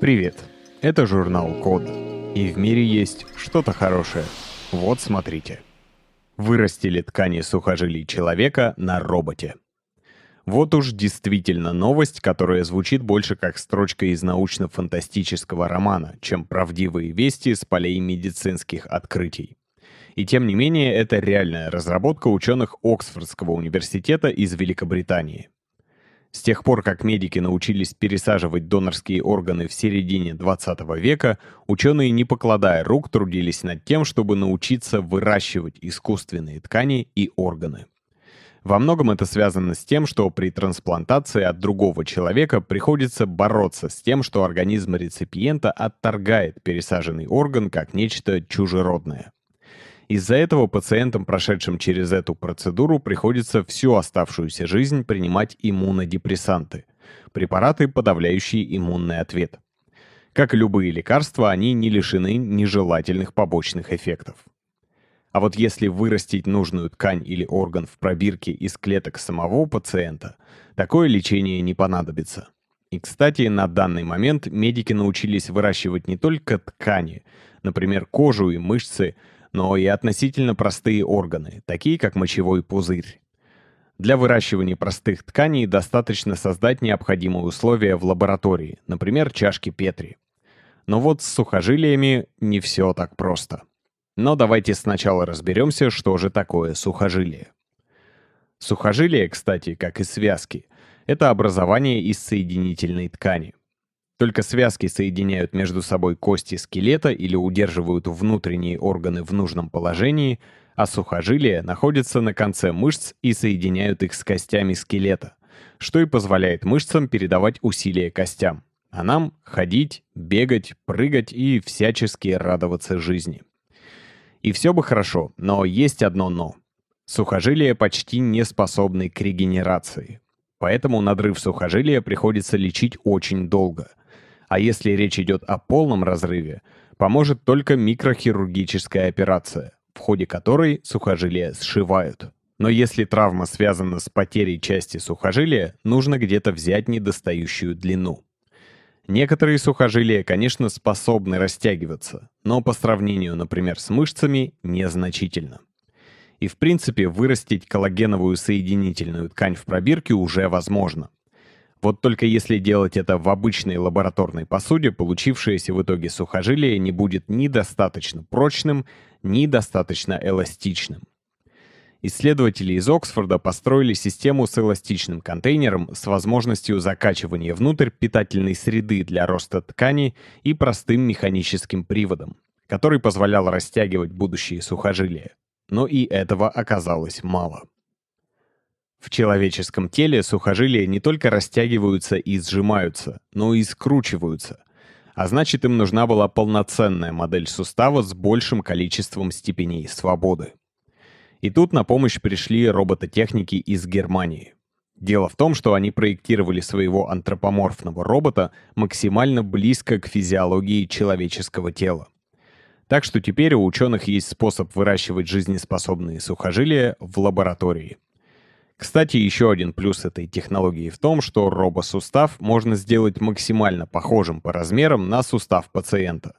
Привет, это журнал КОД, и в мире есть что-то хорошее. Вот смотрите. Вырастили ткани сухожилий человека на роботе. Вот уж действительно новость, которая звучит больше как строчка из научно-фантастического романа, чем правдивые вести с полей медицинских открытий. И тем не менее, это реальная разработка ученых Оксфордского университета из Великобритании. С тех пор, как медики научились пересаживать донорские органы в середине 20 века, ученые, не покладая рук, трудились над тем, чтобы научиться выращивать искусственные ткани и органы. Во многом это связано с тем, что при трансплантации от другого человека приходится бороться с тем, что организм реципиента отторгает пересаженный орган как нечто чужеродное. Из-за этого пациентам, прошедшим через эту процедуру, приходится всю оставшуюся жизнь принимать иммунодепрессанты – препараты, подавляющие иммунный ответ. Как и любые лекарства, они не лишены нежелательных побочных эффектов. А вот если вырастить нужную ткань или орган в пробирке из клеток самого пациента, такое лечение не понадобится. И, кстати, на данный момент медики научились выращивать не только ткани, например, кожу и мышцы, но и относительно простые органы, такие как мочевой пузырь. Для выращивания простых тканей достаточно создать необходимые условия в лаборатории, например, чашки Петри. Но вот с сухожилиями не все так просто. Но давайте сначала разберемся, что же такое сухожилие. Сухожилие, кстати, как и связки, это образование из соединительной ткани. Только связки соединяют между собой кости скелета или удерживают внутренние органы в нужном положении, а сухожилия находятся на конце мышц и соединяют их с костями скелета, что и позволяет мышцам передавать усилия костям, а нам ходить, бегать, прыгать и всячески радоваться жизни. И все бы хорошо, но есть одно «но». Сухожилия почти не способны к регенерации, поэтому надрыв сухожилия приходится лечить очень долго. А если речь идет о полном разрыве, поможет только микрохирургическая операция, в ходе которой сухожилие сшивают. Но если травма связана с потерей части сухожилия, нужно где-то взять недостающую длину. Некоторые сухожилия, конечно, способны растягиваться, но по сравнению, например, с мышцами, незначительно. И в принципе вырастить коллагеновую соединительную ткань в пробирке уже возможно. Вот только если делать это в обычной лабораторной посуде, получившееся в итоге сухожилие не будет ни достаточно прочным, ни достаточно эластичным. Исследователи из Оксфорда построили систему с эластичным контейнером с возможностью закачивания внутрь питательной среды для роста ткани и простым механическим приводом, который позволял растягивать будущие сухожилия. Но и этого оказалось мало. В человеческом теле сухожилия не только растягиваются и сжимаются, но и скручиваются. А значит, им нужна была полноценная модель сустава с большим количеством степеней свободы. И тут на помощь пришли робототехники из Германии. Дело в том, что они проектировали своего антропоморфного робота максимально близко к физиологии человеческого тела. Так что теперь у ученых есть способ выращивать жизнеспособные сухожилия в лаборатории. Кстати, еще один плюс этой технологии в том, что робосустав можно сделать максимально похожим по размерам на сустав пациента,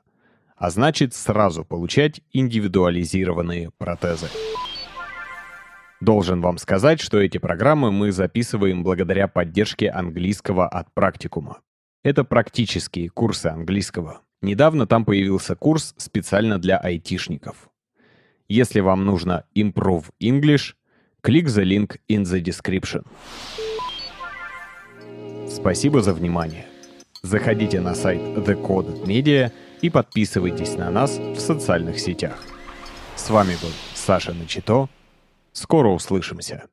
а значит сразу получать индивидуализированные протезы. Должен вам сказать, что эти программы мы записываем благодаря поддержке английского от практикума. Это практические курсы английского. Недавно там появился курс специально для айтишников. Если вам нужно Improve English, click the link in the description. Спасибо за внимание. Заходите на сайт The Code Media и подписывайтесь на нас в социальных сетях. С вами был Саша Начито. Скоро услышимся.